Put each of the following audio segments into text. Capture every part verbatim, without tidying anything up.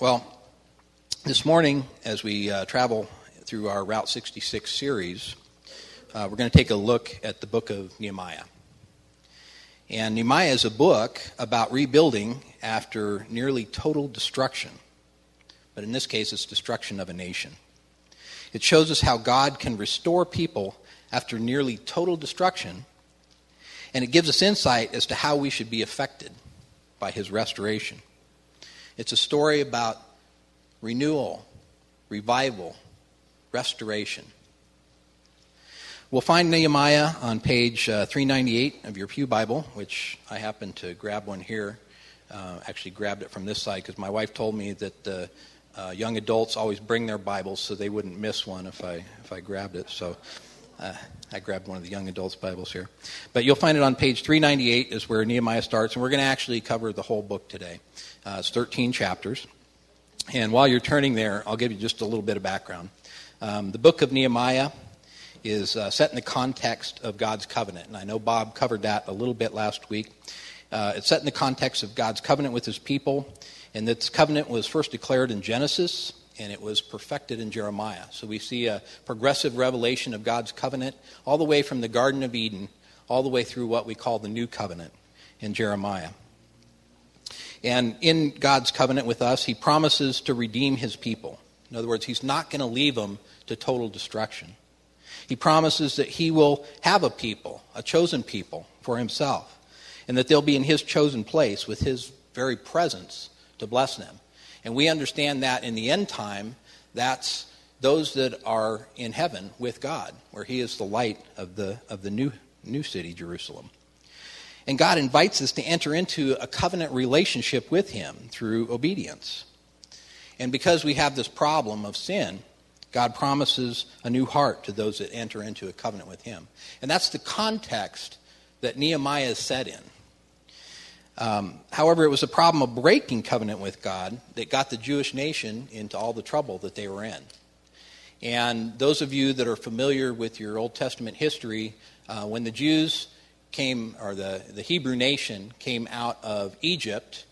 Well, this morning, as we uh, travel through our Route sixty-six series, uh, we're going to take a look at the book of Nehemiah. And Nehemiah is a book about rebuilding after nearly total destruction. But in this case, it's destruction of a nation. It shows us how God can restore people after nearly total destruction, and it gives us insight as to how we should be affected by his restoration. It's a story about renewal, revival, restoration. We'll find Nehemiah on page uh, three ninety-eight of your Pew Bible, which I happen to grab one here. Uh, actually grabbed it from this side because my wife told me that the uh, young adults always bring their Bibles so they wouldn't miss one if I if I grabbed it. So uh, I grabbed one of the young adults' Bibles here. But you'll find it on page three ninety-eight is where Nehemiah starts, and we're going to actually cover the whole book today. Uh, it's thirteen chapters. And while you're turning there, I'll give you just a little bit of background. Um, the book of Nehemiah is uh, set in the context of God's covenant. And I know Bob covered that a little bit last week. Uh, it's set in the context of God's covenant with his people. And this covenant was first declared in Genesis, and it was perfected in Jeremiah. So we see a progressive revelation of God's covenant all the way from the Garden of Eden, all the way through what we call the New Covenant in Jeremiah. And in God's covenant with us, he promises to redeem his people. In other words, he's not going to leave them to total destruction. He promises that he will have a people, a chosen people for himself, and that they'll be in his chosen place with his very presence to bless them. And we understand that in the end time, that's those that are in heaven with God, where he is the light of the of the new new city, Jerusalem. And God invites us to enter into a covenant relationship with him through obedience. And because we have this problem of sin, God promises a new heart to those that enter into a covenant with him. And that's the context that Nehemiah is set in. Um, however, it was the problem of breaking covenant with God that got the Jewish nation into all the trouble that they were in. And those of you that are familiar with your Old Testament history, uh, when the Jews... came, or the, the Hebrew nation came out of Egypt,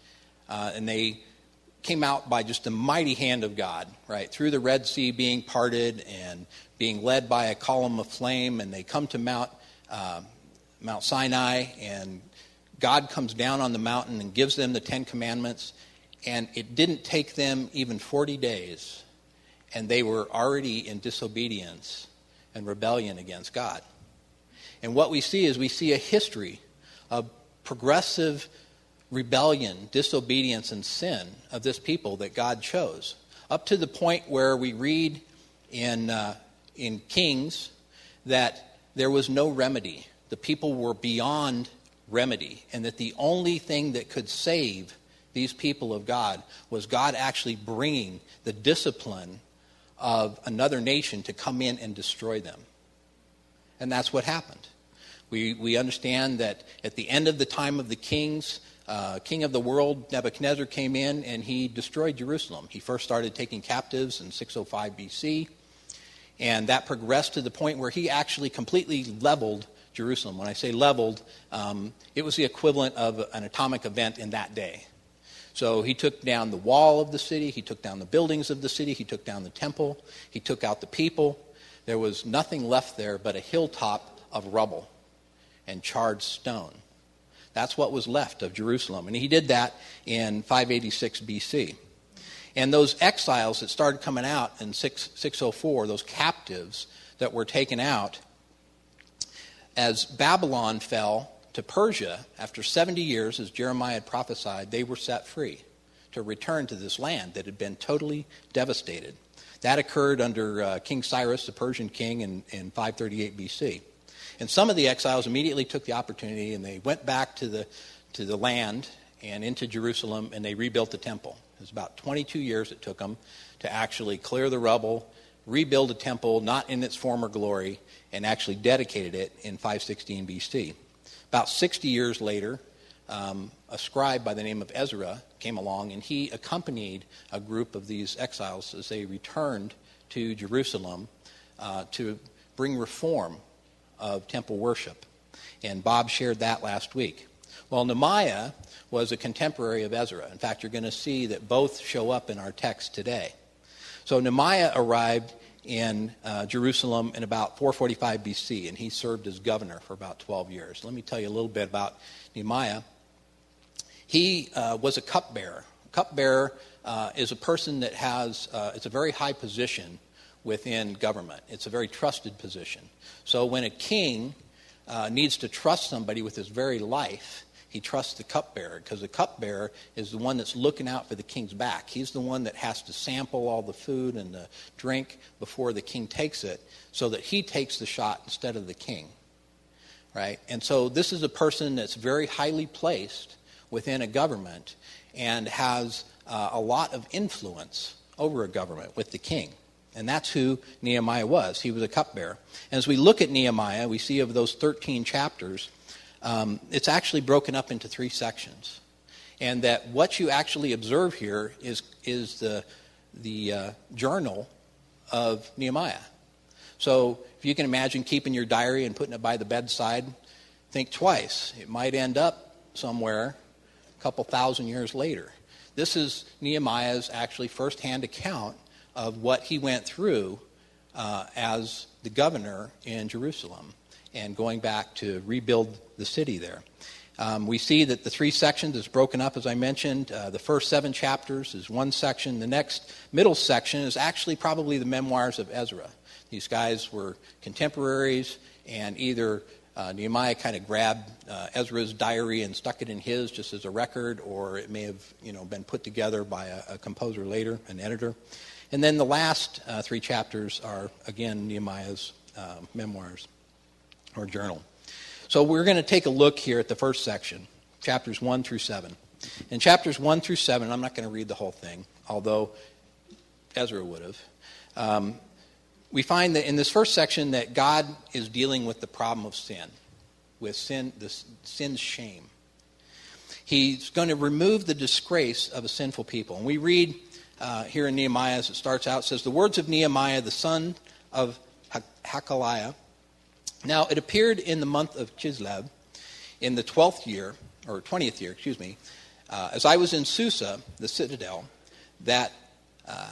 uh, and they came out by just the mighty hand of God, right? Through the Red Sea being parted and being led by a column of flame, and they come to Mount uh, Mount Sinai, and God comes down on the mountain and gives them the Ten Commandments, and it didn't take them even forty days, and they were already in disobedience and rebellion against God. And what we see is we see a history of progressive rebellion, disobedience, and sin of this people that God chose, up to the point where we read in uh, in Kings that there was no remedy. The people were beyond remedy, and that the only thing that could save these people of God was God actually bringing the discipline of another nation to come in and destroy them. And that's what happened. We we understand that at the end of the time of the kings, uh, king of the world, Nebuchadnezzar came in and he destroyed Jerusalem. He first started taking captives in six oh five B C, and that progressed to the point where he actually completely leveled Jerusalem. When I say leveled, um, it was the equivalent of an atomic event in that day. So he took down the wall of the city, he took down the buildings of the city, he took down the temple, he took out the people. There was nothing left there but a hilltop of rubble and charred stone. That's what was left of Jerusalem. And he did that in five eighty-six B C. And those exiles that started coming out in six oh four, those captives that were taken out, as Babylon fell to Persia, after seventy years, as Jeremiah had prophesied, they were set free to return to this land that had been totally devastated. That occurred under uh, King Cyrus, the Persian king, in, in five thirty-eight B C. And some of the exiles immediately took the opportunity, and they went back to the to the land and into Jerusalem, and they rebuilt the temple. It was about twenty-two years it took them to actually clear the rubble, rebuild the temple, not in its former glory, and actually dedicated it in five sixteen B C. About sixty years later, um, a scribe by the name of Ezra came along, and he accompanied a group of these exiles as they returned to Jerusalem uh, to bring reform of temple worship. And Bob shared that last week. Well, Nehemiah was a contemporary of Ezra. In fact, you're going to see that both show up in our text today. So Nehemiah arrived in uh, Jerusalem in about four forty-five B C, and he served as governor for about twelve years. Let me tell you a little bit about Nehemiah. He uh, was a cupbearer. A cupbearer uh, is a person that has, uh, it's a very high position within government. It's a very trusted position. So when a king uh, needs to trust somebody with his very life, he trusts the cupbearer, because the cupbearer is the one that's looking out for the king's back. He's the one that has to sample all the food and the drink before the king takes it, so that he takes the shot instead of the king, right? And so this is a person that's very highly placed within a government and has uh, a lot of influence over a government with the king. And that's who Nehemiah was. He was a cupbearer. And as we look at Nehemiah, we see of those thirteen chapters, Um, it's actually broken up into three sections, and that what you actually observe here is is the the uh, journal of Nehemiah. So if you can imagine keeping your diary and putting it by the bedside, think twice. It might end up somewhere a couple thousand years later. This is Nehemiah's actually firsthand account of what he went through uh, as the governor in Jerusalem, and going back to rebuild the city there. Um, we see that the three sections is broken up, as I mentioned. Uh, the first seven chapters is one section. The next middle section is actually probably the memoirs of Ezra. These guys were contemporaries, and either uh, Nehemiah kind of grabbed uh, Ezra's diary and stuck it in his just as a record, or it may have you know been put together by a, a composer later, an editor. And then the last uh, three chapters are, again, Nehemiah's uh, memoirs or journal. So we're going to take a look here at the first section, chapters one through seven. In chapters one through seven, I'm not going to read the whole thing, although Ezra would have. Um, we find that in this first section that God is dealing with the problem of sin, with sin, the sin's shame. He's going to remove the disgrace of a sinful people. And we read uh, here in Nehemiah, as it starts out, it says, "The words of Nehemiah, the son of Hakaliah. Now, it appeared in the month of Chislev, in the twelfth year, or twentieth year, excuse me, uh, as I was in Susa, the citadel, that uh,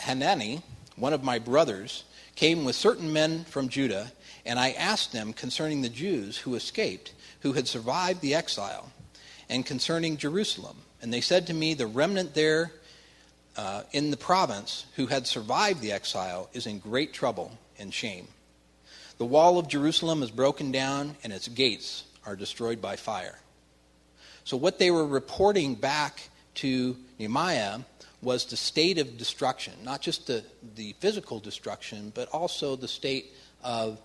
Hanani, one of my brothers, came with certain men from Judah, and I asked them concerning the Jews who escaped, who had survived the exile, and concerning Jerusalem. And they said to me, the remnant there uh, in the province who had survived the exile is in great trouble and shame. The wall of Jerusalem is broken down, and its gates are destroyed by fire." So what they were reporting back to Nehemiah was the state of destruction, not just the, the physical destruction, but also the state of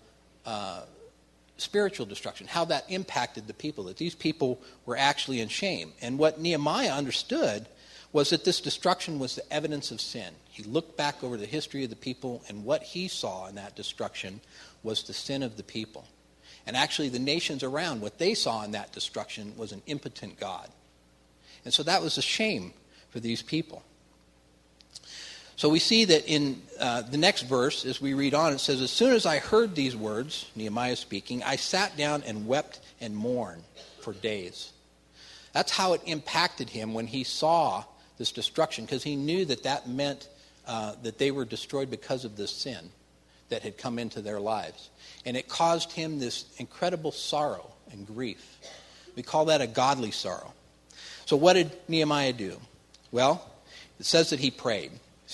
uh, spiritual destruction, how that impacted the people, that these people were actually in shame. And what Nehemiah understood was that this destruction was the evidence of sin. He looked back over the history of the people, and what he saw in that destruction was the sin of the people. And actually the nations around, what they saw in that destruction was an impotent God. And so that was a shame for these people. So we see that in uh, the next verse, as we read on, it says, "As soon as I heard these words," Nehemiah speaking, "I sat down and wept and mourned for days." That's how it impacted him when he saw this destruction, because he knew that that meant uh, that they were destroyed because of this sin that had come into their lives. And it caused him this incredible sorrow and grief. We call that a godly sorrow. So what did Nehemiah do? Well, it says that he prayed. It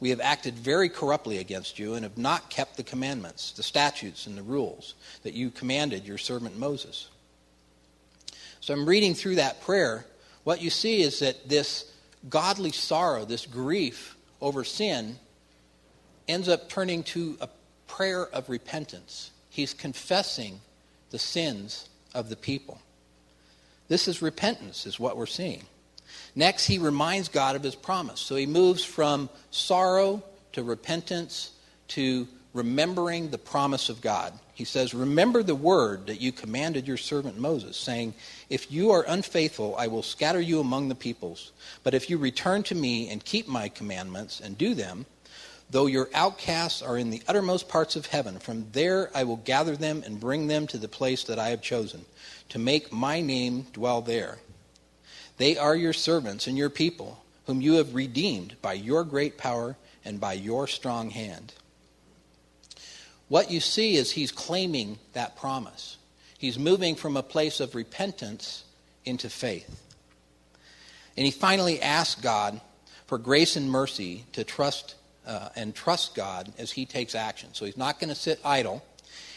We have acted very corruptly against you and have not kept the commandments, the statutes, and the rules that you commanded your servant Moses." So I'm reading through that prayer. What you see is that this godly sorrow, this grief over sin, ends up turning to a prayer of repentance. He's confessing the sins of the people. This is repentance, is what we're seeing. Next, he reminds God of his promise. So he moves from sorrow to repentance to remembering the promise of God. He says, remember the word that you commanded your servant Moses, saying, if you are unfaithful, I will scatter you among the peoples. But if you return to me and keep my commandments and do them, though your outcasts are in the uttermost parts of heaven, from there I will gather them and bring them to the place that I have chosen, to make my name dwell there. They are your servants and your people, whom you have redeemed by your great power and by your strong hand. What you see is he's claiming that promise. He's moving from a place of repentance into faith. And he finally asks God for grace and mercy to trust uh, and trust God as he takes action. So he's not going to sit idle.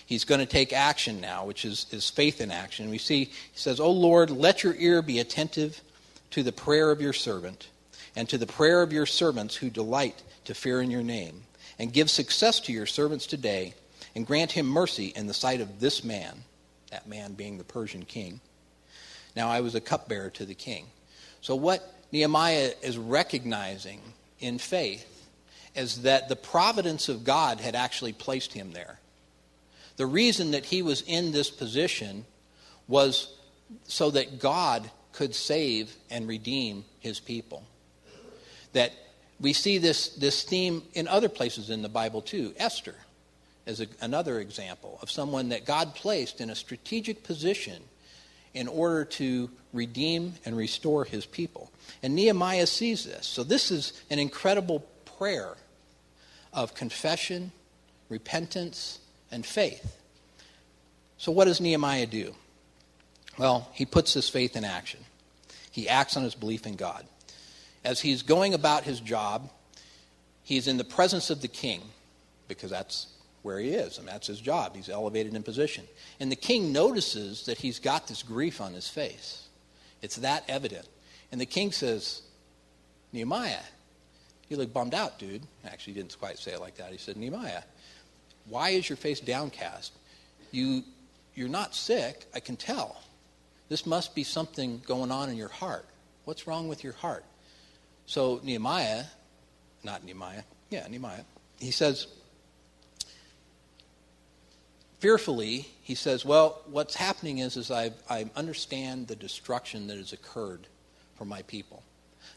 He's going to take action now, which is, is faith in action. We see, he says, O Lord, let your ear be attentive to the prayer of your servant and to the prayer of your servants who delight to fear in your name, and give success to your servants today, and grant him mercy in the sight of this man, that man being the Persian king. Now I was a cupbearer to the king. So what Nehemiah is recognizing in faith is that the providence of God had actually placed him there. The reason that he was in this position was so that God could save and redeem his people. That we see this, this theme in other places in the Bible too. Esther is a, another example of someone that God placed in a strategic position in order to redeem and restore his people. And Nehemiah sees this. So this is an incredible prayer of confession, repentance, and faith. So what does Nehemiah do? Well, he puts his faith in action. He acts on his belief in God. As he's going about his job, he's in the presence of the king, because that's where he is, and that's his job. He's elevated in position. And the king notices that he's got this grief on his face. It's that evident. And the king says, Nehemiah, you look bummed out, dude. Actually, he didn't quite say it like that. He said, Nehemiah, why is your face downcast? You, you're not sick, I can tell. This must be something going on in your heart. What's wrong with your heart? So Nehemiah, not Nehemiah, yeah, Nehemiah, he says, fearfully, he says, well, what's happening is, is I, I understand the destruction that has occurred for my people.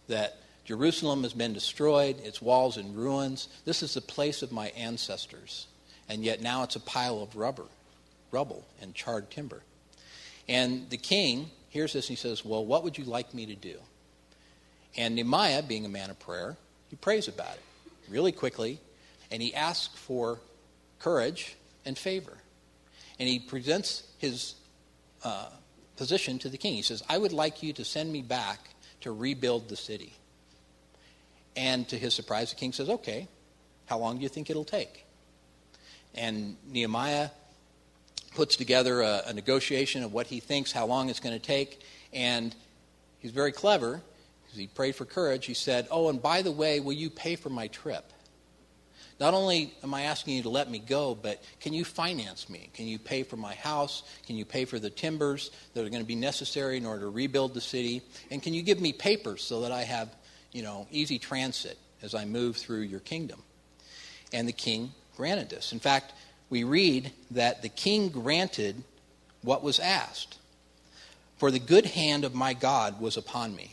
That Jerusalem has been destroyed, its walls in ruins. This is the place of my ancestors. And yet now it's a pile of rubber, rubble and charred timber. And the king hears this and he says, well, what would you like me to do? And Nehemiah, being a man of prayer, he prays about it really quickly, and he asks for courage and favor. And he presents his uh, position to the king. He says, I would like you to send me back to rebuild the city. And to his surprise, the king says, okay, how long do you think it'll take? And Nehemiah puts together a, a negotiation of what he thinks, how long it's going to take, and he's very clever. He prayed for courage. He said, oh, and by the way, will you pay for my trip? Not only am I asking you to let me go, but can you finance me? Can you pay for my house? Can you pay for the timbers that are going to be necessary in order to rebuild the city? And can you give me papers so that I have, you know, easy transit as I move through your kingdom? And the king granted this. In fact, we read that the king granted what was asked. For the good hand of my God was upon me.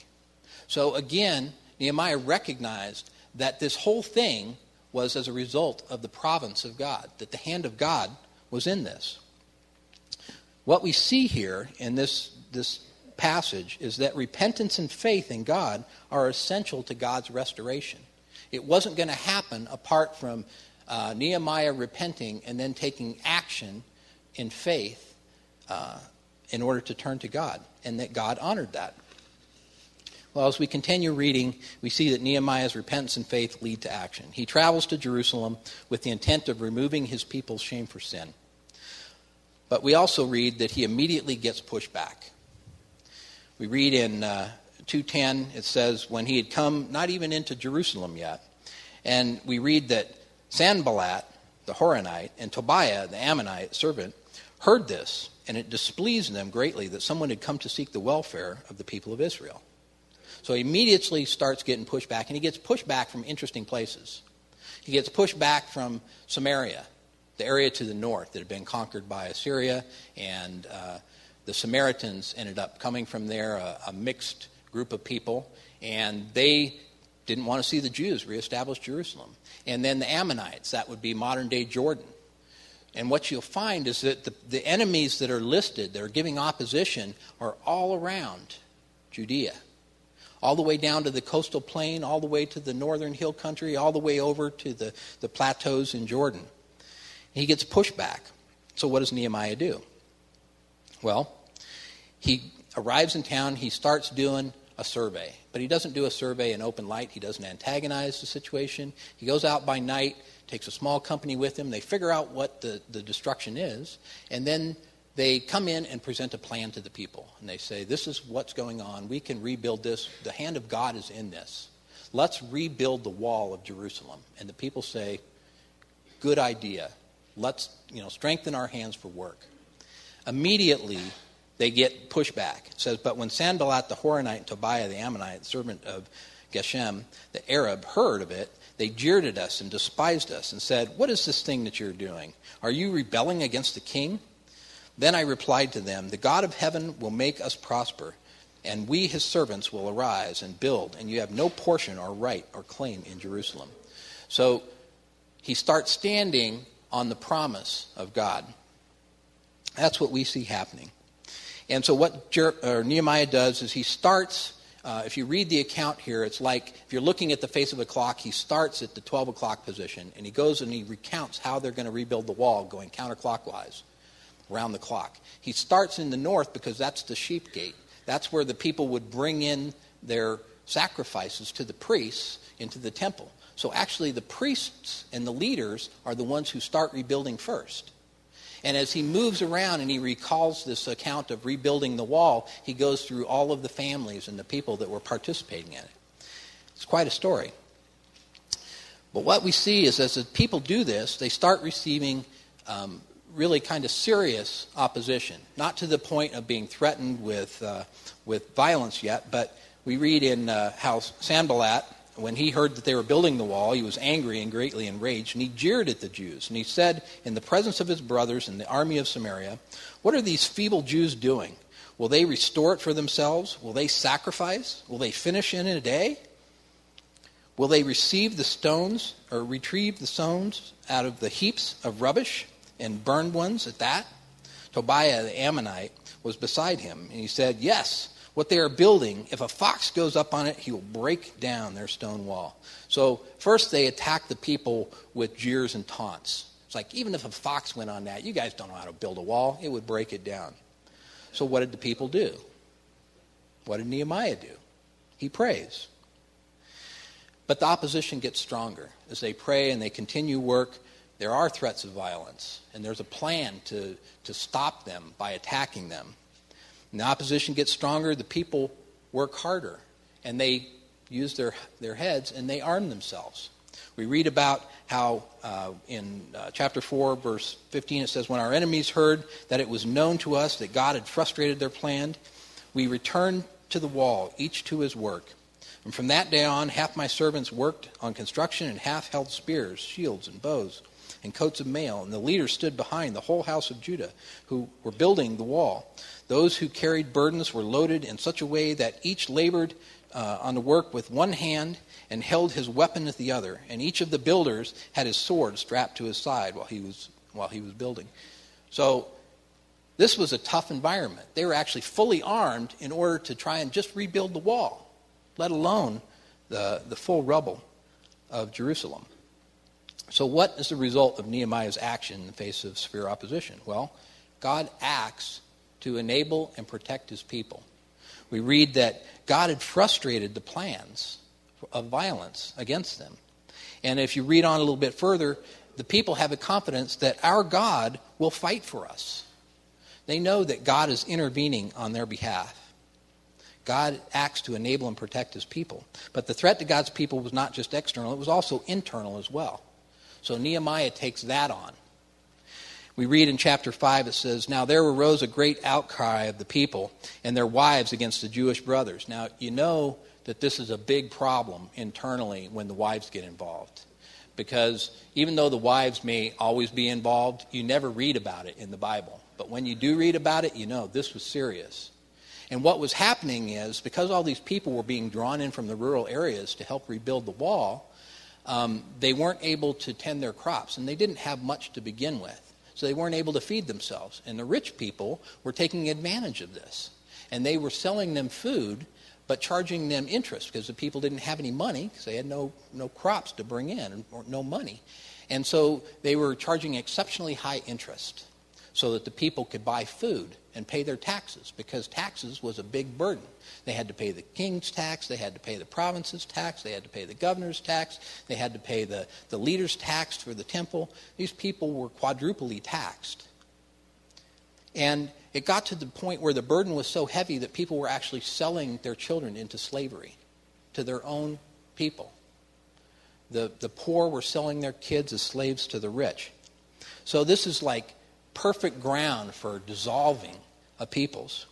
So again, Nehemiah recognized that this whole thing was as a result of the providence of God, that the hand of God was in this. What we see here in this, this passage is that repentance and faith in God are essential to God's restoration. It wasn't going to happen apart from uh, Nehemiah repenting and then taking action in faith uh, in order to turn to God, and that God honored that. Well, as we continue reading, we see that Nehemiah's repentance and faith lead to action. He travels to Jerusalem with the intent of removing his people's shame for sin. But we also read that he immediately gets pushed back. We read in uh, two ten, it says, when he had come not even into Jerusalem yet, and we read that Sanballat, the Horonite, and Tobiah, the Ammonite servant, heard this, and it displeased them greatly that someone had come to seek the welfare of the people of Israel. So he immediately starts getting pushed back, and he gets pushed back from interesting places. He gets pushed back from Samaria, the area to the north that had been conquered by Assyria, and uh, the Samaritans ended up coming from there, a, a mixed group of people, and they didn't want to see the Jews reestablish Jerusalem. And then the Ammonites, that would be modern-day Jordan. And what you'll find is that the, the enemies that are listed, that are giving opposition, are all around Judea, all the way down to the coastal plain, all the way to the northern hill country, all the way over to the, the plateaus in Jordan. He gets pushed back. So what does Nehemiah do? Well, he arrives in town, he starts doing a survey. But he doesn't do a survey in open light. He doesn't antagonize the situation. He goes out by night, takes a small company with him. They figure out what the, the destruction is, and then they come in and present a plan to the people. And they say, this is what's going on. We can rebuild this. The hand of God is in this. Let's rebuild the wall of Jerusalem. And the people say, good idea. Let's, you know, strengthen our hands for work. Immediately, they get pushback. It says, but when Sanballat the Horonite and Tobiah the Ammonite, servant of Geshem, the Arab, heard of it, they jeered at us and despised us and said, what is this thing that you're doing? Are you rebelling against the king? Then I replied to them, the God of heaven will make us prosper, and we, his servants, will arise and build, and you have no portion or right or claim in Jerusalem. So he starts standing on the promise of God. That's what we see happening. And so what Jer- or Nehemiah does is he starts, uh, if you read the account here, it's like if you're looking at the face of a clock, he starts at the twelve o'clock position, and he goes and he recounts how they're going to rebuild the wall going counterclockwise around the clock. He starts in the north because that's the sheep gate. That's where the people would bring in their sacrifices to the priests into the temple. So actually the priests and the leaders are the ones who start rebuilding first. And as he moves around and he recalls this account of rebuilding the wall, he goes through all of the families and the people that were participating in it. It's quite a story. But what we see is as the people do this, they start receiving um, really kind of serious opposition. Not to the point of being threatened with uh, with violence yet, but we read in uh, how Sanballat, when he heard that they were building the wall, he was angry and greatly enraged, and he jeered at the Jews. And he said, in the presence of his brothers in the army of Samaria, what are these feeble Jews doing? Will they restore it for themselves? Will they sacrifice? Will they finish in a day? Will they receive the stones or retrieve the stones out of the heaps of rubbish and burned ones at that? Tobiah the Ammonite was beside him, and he said, yes, what they are building, if a fox goes up on it, he will break down their stone wall. So first they attack the people with jeers and taunts. It's like, even if a fox went on that, you guys don't know how to build a wall. It would break it down. So what did the people do? What did Nehemiah do? He prays. But the opposition gets stronger. As they pray and they continue work, there are threats of violence, and there's a plan to, to stop them by attacking them. And the opposition gets stronger, the people work harder, and they use their, their heads, and they arm themselves. We read about how uh, in uh, chapter four, verse fifteen, it says, when our enemies heard that it was known to us that God had frustrated their plan, we returned to the wall, each to his work. And from that day on, half my servants worked on construction, and half held spears, shields, and bows, and coats of mail, and the leaders stood behind the whole house of Judah, who were building the wall. Those who carried burdens were loaded in such a way that each labored uh, on the work with one hand and held his weapon with the other, and each of the builders had his sword strapped to his side while he was while he was building. So this was a tough environment. They were actually fully armed in order to try and just rebuild the wall, let alone the, the full rubble of Jerusalem. So what is the result of Nehemiah's action in the face of severe opposition? Well, God acts to enable and protect his people. We read that God had frustrated the plans of violence against them. And if you read on a little bit further, the people have a confidence that our God will fight for us. They know that God is intervening on their behalf. God acts to enable and protect his people. But the threat to God's people was not just external, it was also internal as well. So Nehemiah takes that on. We read in chapter five, it says, now there arose a great outcry of the people and their wives against the Jewish brothers. Now, you know that this is a big problem internally when the wives get involved. Because even though the wives may always be involved, you never read about it in the Bible. But when you do read about it, you know this was serious. And what was happening is, because all these people were being drawn in from the rural areas to help rebuild the wall, um, they weren't able to tend their crops, and they didn't have much to begin with. So they weren't able to feed themselves. And the rich people were taking advantage of this. And they were selling them food, but charging them interest, because the people didn't have any money, because they had no, no crops to bring in, or no money. And so they were charging exceptionally high interest so that the people could buy food and pay their taxes, because taxes was a big burden. They had to pay the king's tax, they had to pay the province's tax, they had to pay the governor's tax, they had to pay the, the leader's tax for the temple. These people were quadruply taxed. And it got to the point where the burden was so heavy that people were actually selling their children into slavery to their own people. The, the poor were selling their kids as slaves to the rich. So this is like perfect ground for dissolving of peoples.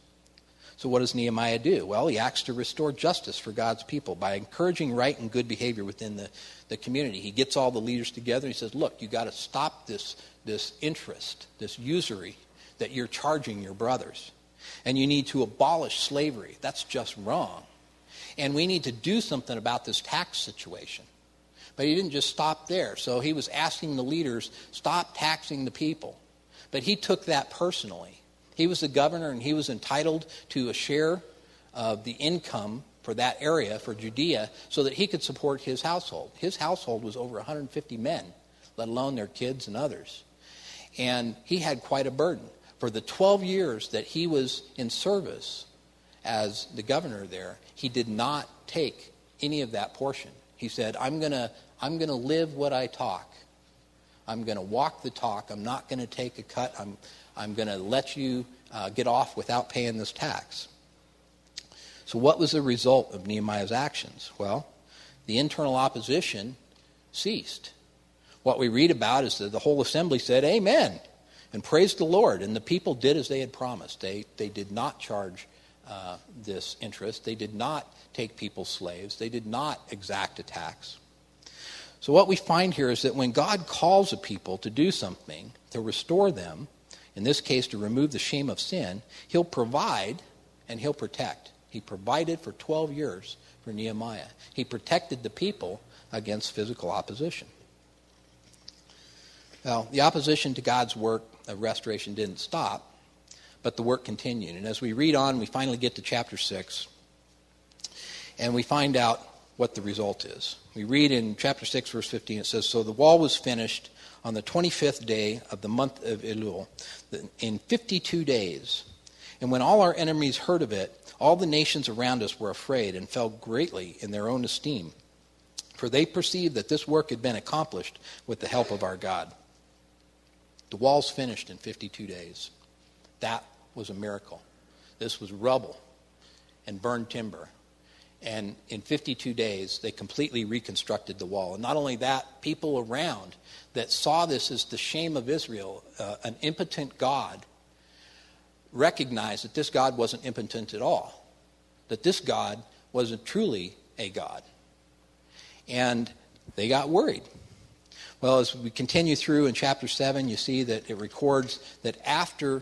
So what does Nehemiah do? Well, he acts to restore justice for God's people by encouraging right and good behavior within the, the community. He gets all the leaders together and he says, look, you got to stop this, this interest, this usury that you're charging your brothers. And you need to abolish slavery. That's just wrong. And we need to do something about this tax situation. But he didn't just stop there. So he was asking the leaders, stop taxing the people. But he took that personally. He was the governor and he was entitled to a share of the income for that area, for Judea, so that he could support his household. His household was over one hundred fifty men, let alone their kids and others. And he had quite a burden. For the twelve years that he was in service as the governor there, he did not take any of that portion. He said, I'm going to I'm going to live what I talk. I'm going to walk the talk. I'm not going to take a cut. I'm, I'm going to let you uh, get off without paying this tax. So what was the result of Nehemiah's actions? Well, the internal opposition ceased. What we read about is that the whole assembly said, amen, and praised the Lord. And the people did as they had promised. They they did not charge uh, this interest. They did not take people's slaves. They did not exact a tax. So what we find here is that when God calls a people to do something, to restore them, in this case to remove the shame of sin, he'll provide and he'll protect. He provided for twelve years for Nehemiah. He protected the people against physical opposition. Now, the opposition to God's work of restoration didn't stop, but the work continued. And as we read on, we finally get to chapter six, and we find out what the result is. We read in chapter six, verse fifteen, it says, so the wall was finished on the twenty-fifth day of the month of Elul, in fifty-two days. And when all our enemies heard of it, all the nations around us were afraid and fell greatly in their own esteem, for they perceived that this work had been accomplished with the help of our God. The wall's finished in fifty-two days. That was a miracle. This was rubble and burned timber. And in fifty-two days, they completely reconstructed the wall. And not only that, people around that saw this as the shame of Israel, uh, an impotent God, recognized that this God wasn't impotent at all, that this God wasn't truly a God. And they got worried. Well, as we continue through in chapter seven, you see that it records that after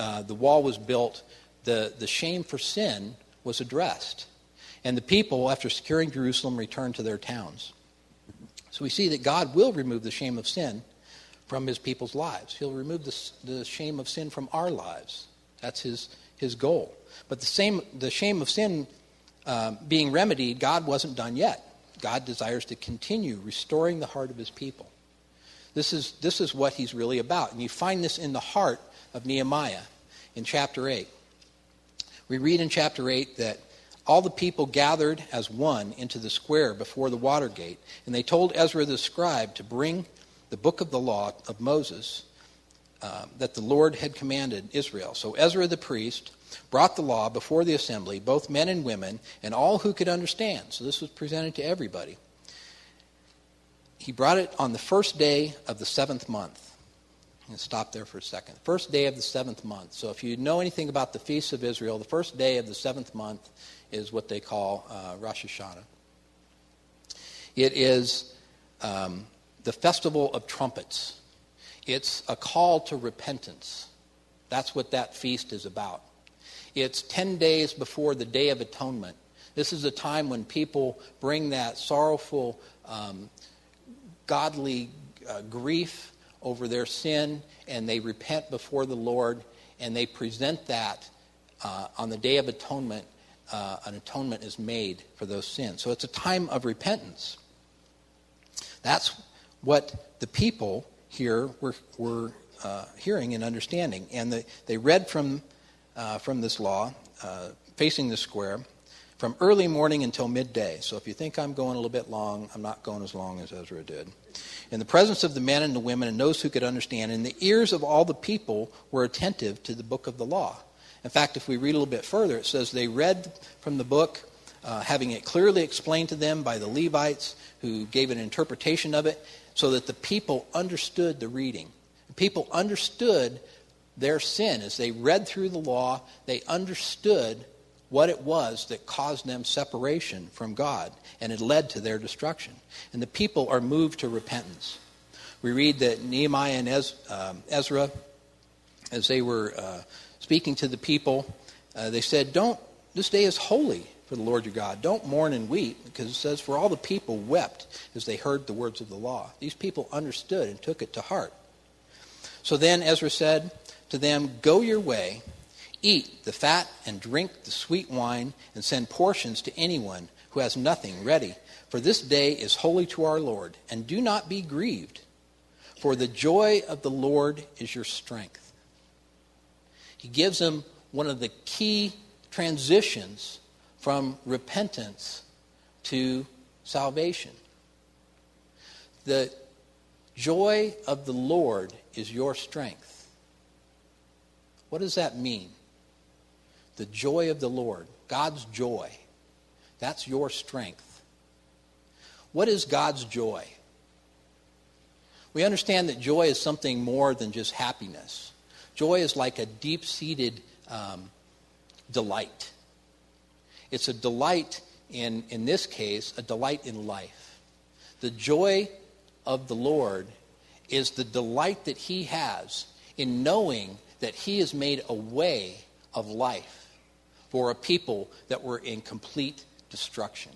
uh, the wall was built, the, the shame for sin was addressed. And the people, after securing Jerusalem, returned to their towns. So we see that God will remove the shame of sin from his people's lives. He'll remove the, the shame of sin from our lives. That's his, his goal. But the, same, the shame of sin um, being remedied, God wasn't done yet. God desires to continue restoring the heart of his people. This is, this is what he's really about. And you find this in the heart of Nehemiah in chapter eight. We read in chapter eight that all the people gathered as one into the square before the water gate, and they told Ezra the scribe to bring the book of the law of Moses uh, that the Lord had commanded Israel. So Ezra the priest brought the law before the assembly, both men and women, and all who could understand. So this was presented to everybody. He brought it on the first day of the seventh month. And stop there for a second. First day of the seventh month. So if you know anything about the feasts of Israel, the first day of the seventh month is what they call uh, Rosh Hashanah. It is um, the festival of trumpets. It's a call to repentance. That's what that feast is about. It's ten days before the Day of Atonement. This is a time when people bring that sorrowful, um, godly uh, grief over their sin, and they repent before the Lord, and they present that uh, on the Day of Atonement. Uh, an atonement is made for those sins. So it's a time of repentance. That's what the people here were, were uh, hearing and understanding. And the, they read from, uh, from this law, uh, facing the square, from early morning until midday. So if you think I'm going a little bit long, I'm not going as long as Ezra did. In the presence of the men and the women and those who could understand, and the ears of all the people were attentive to the book of the law. In fact, if we read a little bit further, it says they read from the book, uh, having it clearly explained to them by the Levites, who gave an interpretation of it, so that the people understood the reading. The people understood their sin. As they read through the law, they understood what it was that caused them separation from God, and it led to their destruction. And the people are moved to repentance. We read that Nehemiah and Ez, um, Ezra, as they were uh, speaking to the people, uh, they said, "Don't. This day is holy for the Lord your God. Don't mourn and weep," because it says, "For all the people wept as they heard the words of the law." These people understood and took it to heart. So then Ezra said to them, "Go your way. Eat the fat and drink the sweet wine, and send portions to anyone who has nothing ready. For this day is holy to our Lord, and do not be grieved, for the joy of the Lord is your strength." He gives them one of the key transitions from repentance to salvation. The joy of the Lord is your strength. What does that mean? The joy of the Lord, God's joy. That's your strength. What is God's joy? We understand that joy is something more than just happiness. Joy is like a deep-seated um, delight. It's a delight in, in this case, a delight in life. The joy of the Lord is the delight that he has in knowing that he has made a way of life for a people that were in complete destruction.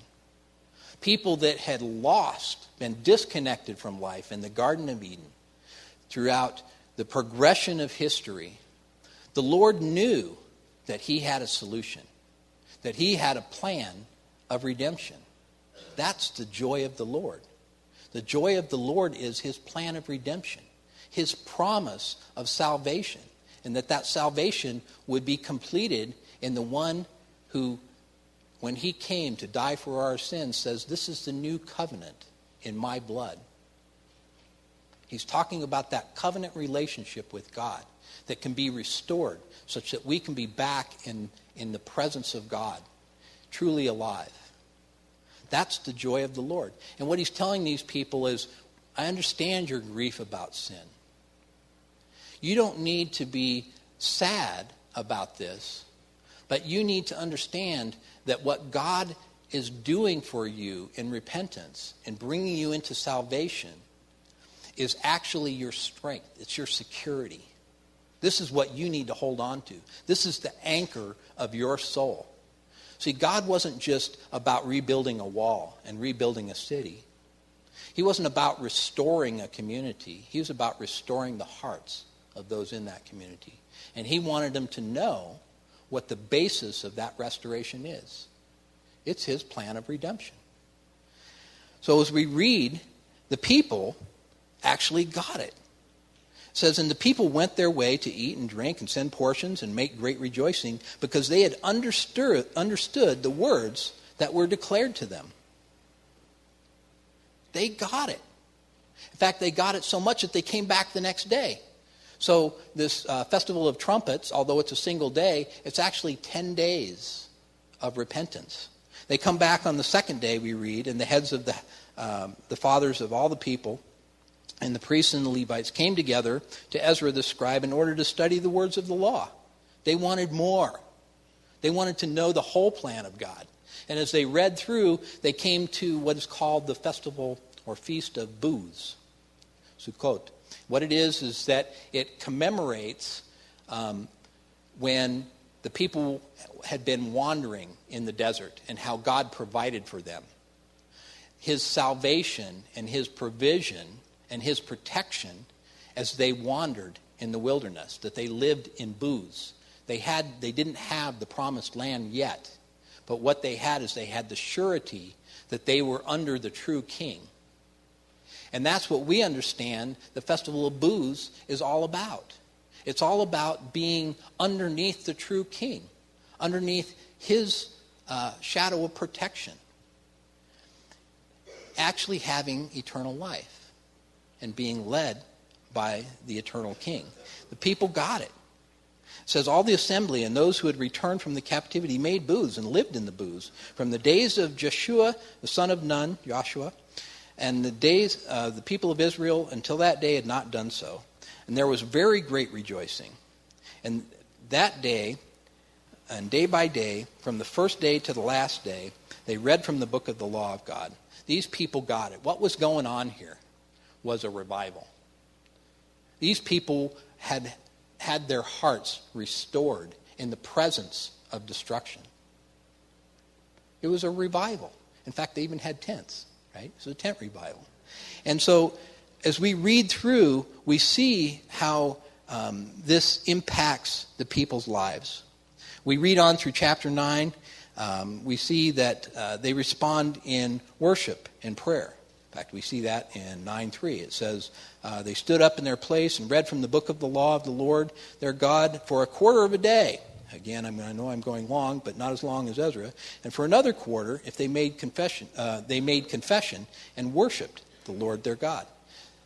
People that had lost, been disconnected from life in the Garden of Eden. Throughout the progression of history, the Lord knew that he had a solution, that he had a plan of redemption. That's the joy of the Lord. The joy of the Lord is his plan of redemption, his promise of salvation, and that that salvation would be completed in the one who, when he came to die for our sins, says, "This is the new covenant in my blood." He's talking about that covenant relationship with God that can be restored such that we can be back in, in the presence of God, truly alive. That's the joy of the Lord. And what he's telling these people is, I understand your grief about sin. You don't need to be sad about this, but you need to understand that what God is doing for you in repentance and bringing you into salvation is actually your strength. It's your security. This is what you need to hold on to. This is the anchor of your soul. See, God wasn't just about rebuilding a wall and rebuilding a city. He wasn't about restoring a community. He was about restoring the hearts of those in that community. And he wanted them to know what the basis of that restoration is. It's his plan of redemption. So as we read, the people actually got it. It says, "And the people went their way to eat and drink and send portions and make great rejoicing, because they had understood, understood the words that were declared to them." They got it. In fact, they got it so much that they came back the next day. So this uh, Festival of Trumpets, although it's a single day, it's actually ten days of repentance. They come back on the second day, we read, and the heads of the, um, the fathers of all the people and the priests and the Levites came together to Ezra the scribe in order to study the words of the law. They wanted more. They wanted to know the whole plan of God. And as they read through, they came to what is called the festival or feast of booths, Sukkot. What it is is that it commemorates um, when the people had been wandering in the desert and how God provided for them. His salvation and his provision and his protection as they wandered in the wilderness, that they lived in booths. They had, they didn't have the promised land yet, but what they had is they had the surety that they were under the true king. And that's what we understand the Festival of Booths is all about. It's all about being underneath the true king, underneath his uh, shadow of protection, actually having eternal life and being led by the eternal king. The people got it. It says, all the assembly and those who had returned from the captivity made booths and lived in the booths from the days of Joshua, the son of Nun, Joshua, and the days uh, the people of Israel until that day had not done so. And there was very great rejoicing. And that day, and day by day, from the first day to the last day, they read from the book of the law of God. These people got it. What was going on here was a revival. These people had had their hearts restored in the presence of destruction. It was a revival. In fact, they even had tents, right? It was a tent revival. And so as we read through, we see how um, this impacts the people's lives. We read on through chapter nine. Um, we see that uh, they respond in worship and prayer. In fact, we see that in nine three. It says, uh, they stood up in their place and read from the book of the law of the Lord, their God, for a quarter of a day. Again, I'm, I know I'm going long, but not as long as Ezra. And for another quarter, if they made confession, uh, they made confession and worshiped the Lord their God.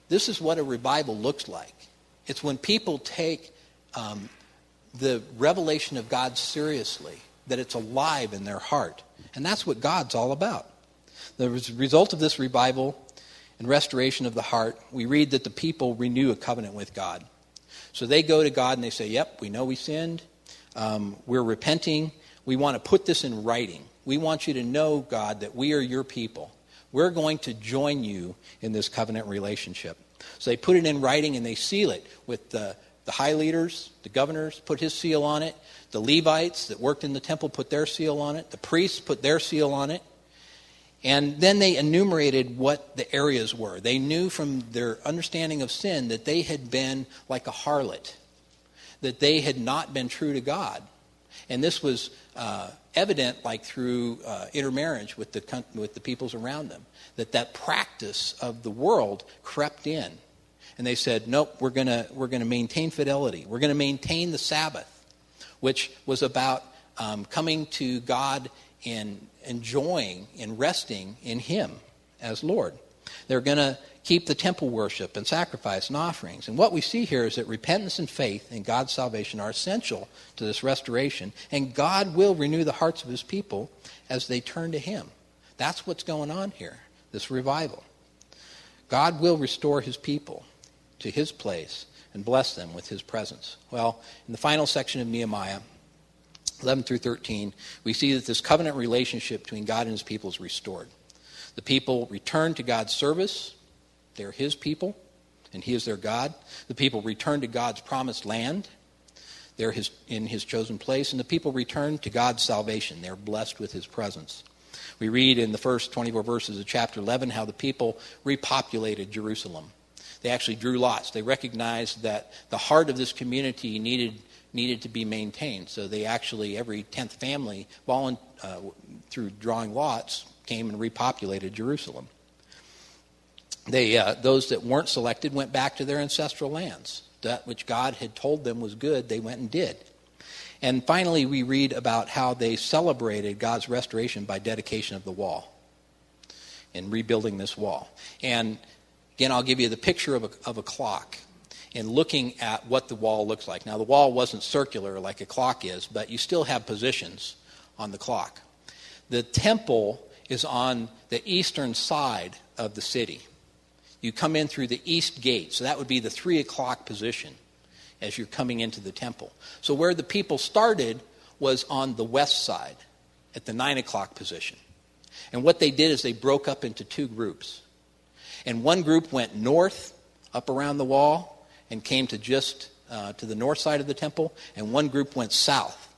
This is what a revival looks like. It's when people take um, the revelation of God seriously, that it's alive in their heart. And that's what God's all about. The result of this revival and restoration of the heart, we read that the people renew a covenant with God. So they go to God and they say, yep, we know we sinned. Um, we're repenting. We want to put this in writing. We want you to know, God, that we are your people. We're going to join you in this covenant relationship. So they put it in writing and they seal it with the, the high leaders, the governors, put his seal on it. The Levites that worked in the temple put their seal on it. The priests put their seal on it. And then they enumerated what the areas were. They knew from their understanding of sin that they had been like a harlot, that they had not been true to God. And this was uh, evident like through uh, intermarriage with the, with the peoples around them, that that practice of the world crept in. And they said, nope, we're gonna, we're gonna maintain fidelity. We're going to maintain the Sabbath, which was about um, coming to God in enjoying and resting in him as Lord. They're going to keep the temple worship and sacrifice and offerings. And what we see here is that repentance and faith in God's salvation are essential to this restoration. And God will renew the hearts of his people as they turn to him. That's what's going on here, this revival. God will restore his people to his place and bless them with his presence. Well, in the final section of Nehemiah, eleven through thirteen, we see that this covenant relationship between God and his people is restored. The people return to God's service. They're his people, and he is their God. The people return to God's promised land. They're his, in his chosen place. And the people return to God's salvation. They're blessed with his presence. We read in the first twenty-four verses of chapter eleven how the people repopulated Jerusalem. They actually drew lots. They recognized that the heart of this community needed needed to be maintained. So they actually, every tenth family, volu- uh, through drawing lots, came and repopulated Jerusalem. They, uh, those that weren't selected went back to their ancestral lands. That which God had told them was good, they went and did. And finally, we read about how they celebrated God's restoration by dedication of the wall and rebuilding this wall. And again, I'll give you the picture of a, of a clock, in looking at what the wall looks like. Now, the wall wasn't circular like a clock is, but you still have positions on the clock. The temple is on the eastern side of the city. You come in through the east gate. So that would be the three o'clock position as you're coming into the temple. So where the people started was on the west side at the nine o'clock position. And what they did is they broke up into two groups. And one group went north up around the wall and came to just uh, to the north side of the temple. And one group went south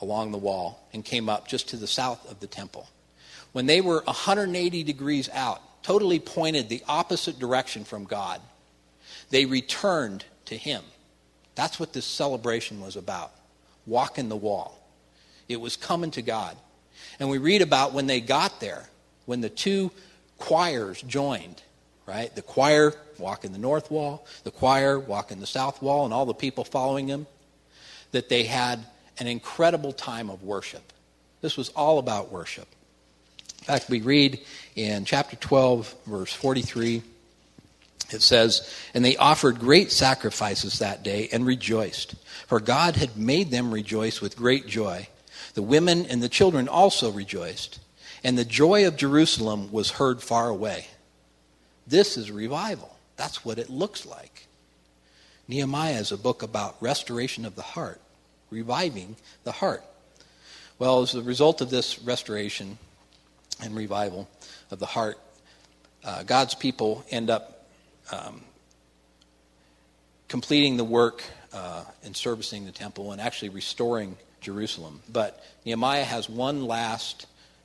along the wall and came up just to the south of the temple. When they were one hundred eighty degrees out, totally pointed the opposite direction from God, they returned to him. That's what this celebration was about, walking the wall. It was coming to God. And we read about when they got there, when the two choirs joined, right? The choir walking the north wall, the choir walking the south wall, and all the people following them, that they had an incredible time of worship. This was all about worship. In fact, we read in chapter twelve, verse forty-three, it says, "And they offered great sacrifices that day and rejoiced, for God had made them rejoice with great joy. The women and the children also rejoiced, and the joy of Jerusalem was heard far away." This is revival. That's what it looks like. Nehemiah is a book about restoration of the heart, reviving the heart. Well, as a result of this restoration and revival of the heart, uh, God's people end up um, completing the work uh, and servicing the temple and actually restoring Jerusalem. But Nehemiah has one last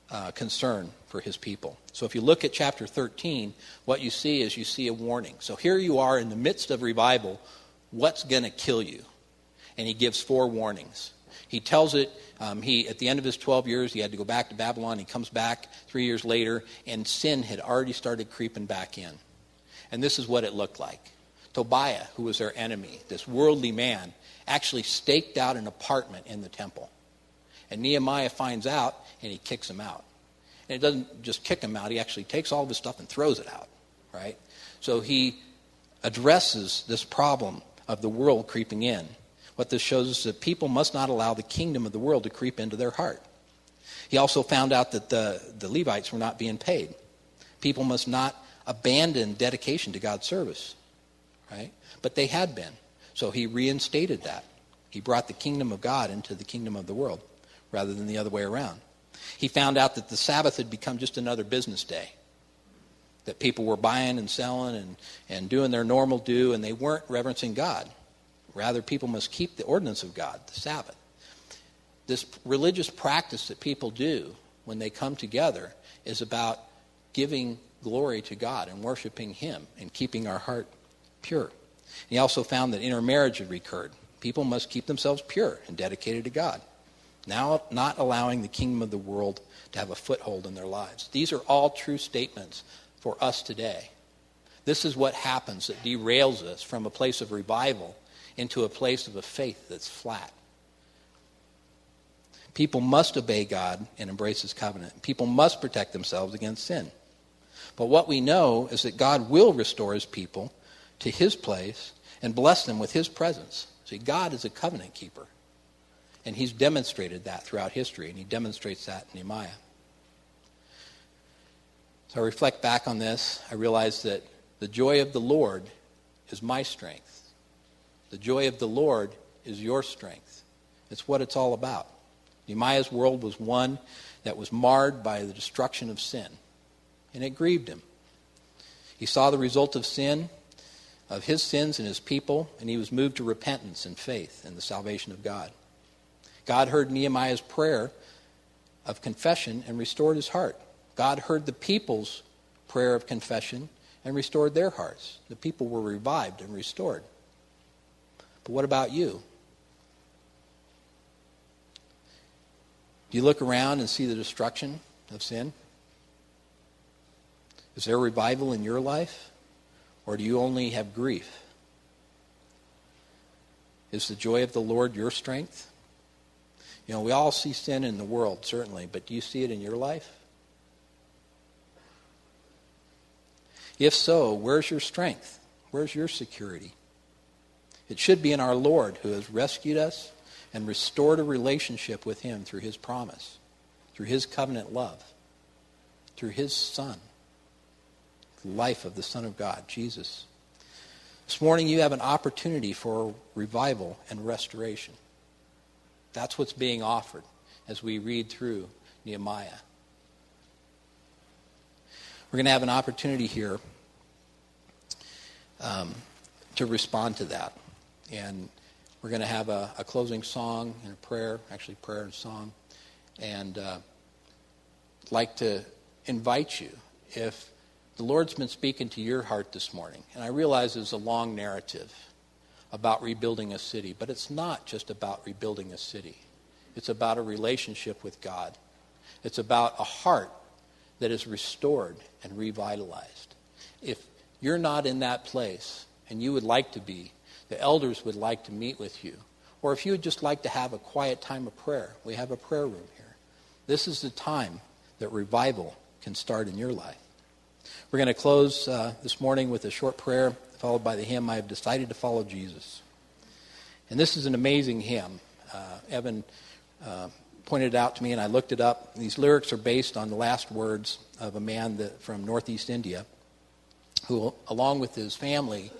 uh, concern for his people. So if you look at chapter thirteen, what you see is you see a warning. So here you are in the midst of revival. What's going to kill you? And he gives four warnings. He tells it, um, he at the end of his twelve years, he had to go back to Babylon. He comes back three years later, and sin had already started creeping back in. And this is what it looked like. Tobiah, who was their enemy, this worldly man, actually staked out an apartment in the temple. And Nehemiah finds out, and he kicks him out. And it doesn't just kick him out. He actually takes all of his stuff and throws it out, right? So he addresses this problem of the world creeping in. What this shows is that people must not allow the kingdom of the world to creep into their heart. He also found out that the, the Levites were not being paid. People must not abandon dedication to God's service, right? But they had been. So he reinstated that. He brought the kingdom of God into the kingdom of the world rather than the other way around. He found out that the Sabbath had become just another business day, that people were buying and selling and, and doing their normal due, and they weren't reverencing God. Rather, people must keep the ordinance of God, the Sabbath. This religious practice that people do when they come together is about giving glory to God and worshiping him and keeping our heart pure. And he also found that intermarriage had recurred. People must keep themselves pure and dedicated to God, now not allowing the kingdom of the world to have a foothold in their lives. These are all true statements for us today. This is what happens that derails us from a place of revival into a place of a faith that's flat. People must obey God and embrace his covenant. People must protect themselves against sin. But what we know is that God will restore his people to his place and bless them with his presence. See, God is a covenant keeper. And he's demonstrated that throughout history, and he demonstrates that in Nehemiah. So I reflect back on this. I realize that the joy of the Lord is my strength. The joy of the Lord is your strength. It's what it's all about. Nehemiah's world was one that was marred by the destruction of sin, and it grieved him. He saw the result of sin, of his sins and his people, and he was moved to repentance and faith in the salvation of God. God heard Nehemiah's prayer of confession and restored his heart. God heard the people's prayer of confession and restored their hearts. The people were revived and restored. But what about you? Do you look around and see the destruction of sin? Is there revival in your life? Or do you only have grief? Is the joy of the Lord your strength? You know, we all see sin in the world, certainly, but do you see it in your life? If so, where's your strength? Where's your security? It should be in our Lord, who has rescued us and restored a relationship with him through his promise, through his covenant love, through his Son, life of the Son of God, Jesus. This morning you have an opportunity for revival and restoration. That's what's being offered as we read through Nehemiah. We're going to have an opportunity here um, to respond to that. And we're going to have a, a closing song and a prayer, actually prayer and song. And uh, I'd like to invite you, if the Lord's been speaking to your heart this morning, and I realize there's a long narrative about rebuilding a city, but it's not just about rebuilding a city. It's about a relationship with God. It's about a heart that is restored and revitalized. If you're not in that place and you would like to be, the elders would like to meet with you. Or if you would just like to have a quiet time of prayer, we have a prayer room here. This is the time that revival can start in your life. We're going to close uh, this morning with a short prayer followed by the hymn, I Have Decided to Follow Jesus. And this is an amazing hymn. Uh, Evan uh, pointed it out to me and I looked it up. These lyrics are based on the last words of a man that, from northeast India who, along with his family,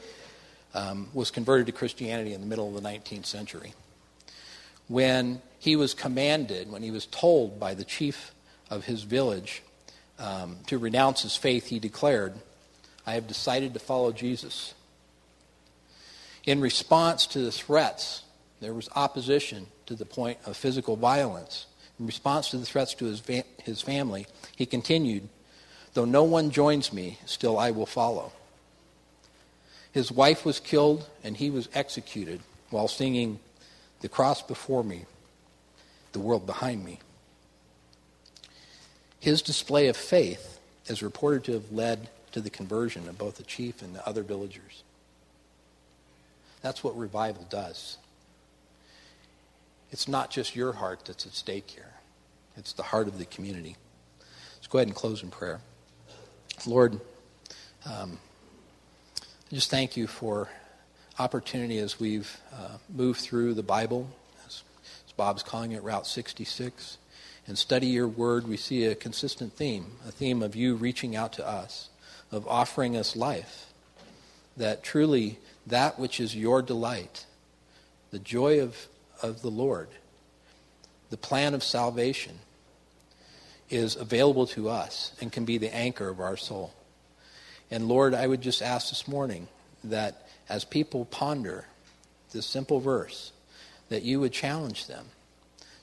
um, was converted to Christianity in the middle of the nineteenth century. When he was commanded, when he was told by the chief of his village um, to renounce his faith, he declared, I have decided to follow Jesus. In response to the threats, there was opposition to the point of physical violence. In response to the threats to his va- his family, he continued, though no one joins me, still I will follow. His wife was killed and he was executed while singing, the cross before me, the world behind me. His display of faith is reported to have led to the conversion of both the chief and the other villagers. That's what revival does. It's not just your heart that's at stake here. It's the heart of the community. Let's go ahead and close in prayer. Lord, um, I just thank you for opportunity as we've uh, moved through the Bible, as, as Bob's calling it, Route sixty-six, and study your word. We see a consistent theme, a theme of you reaching out to us, of offering us life, that truly that which is your delight, the joy of of the Lord, the plan of salvation, is available to us and can be the anchor of our soul. And Lord, I would just ask this morning that as people ponder this simple verse, that you would challenge them.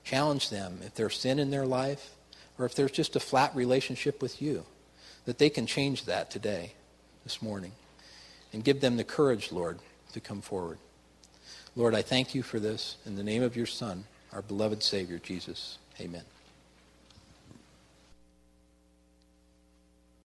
Challenge them if there's sin in their life or if there's just a flat relationship with you, that they can change that today, this morning, and give them the courage, Lord, to come forward. Lord, I thank you for this in the name of your Son, our beloved Savior, Jesus. Amen.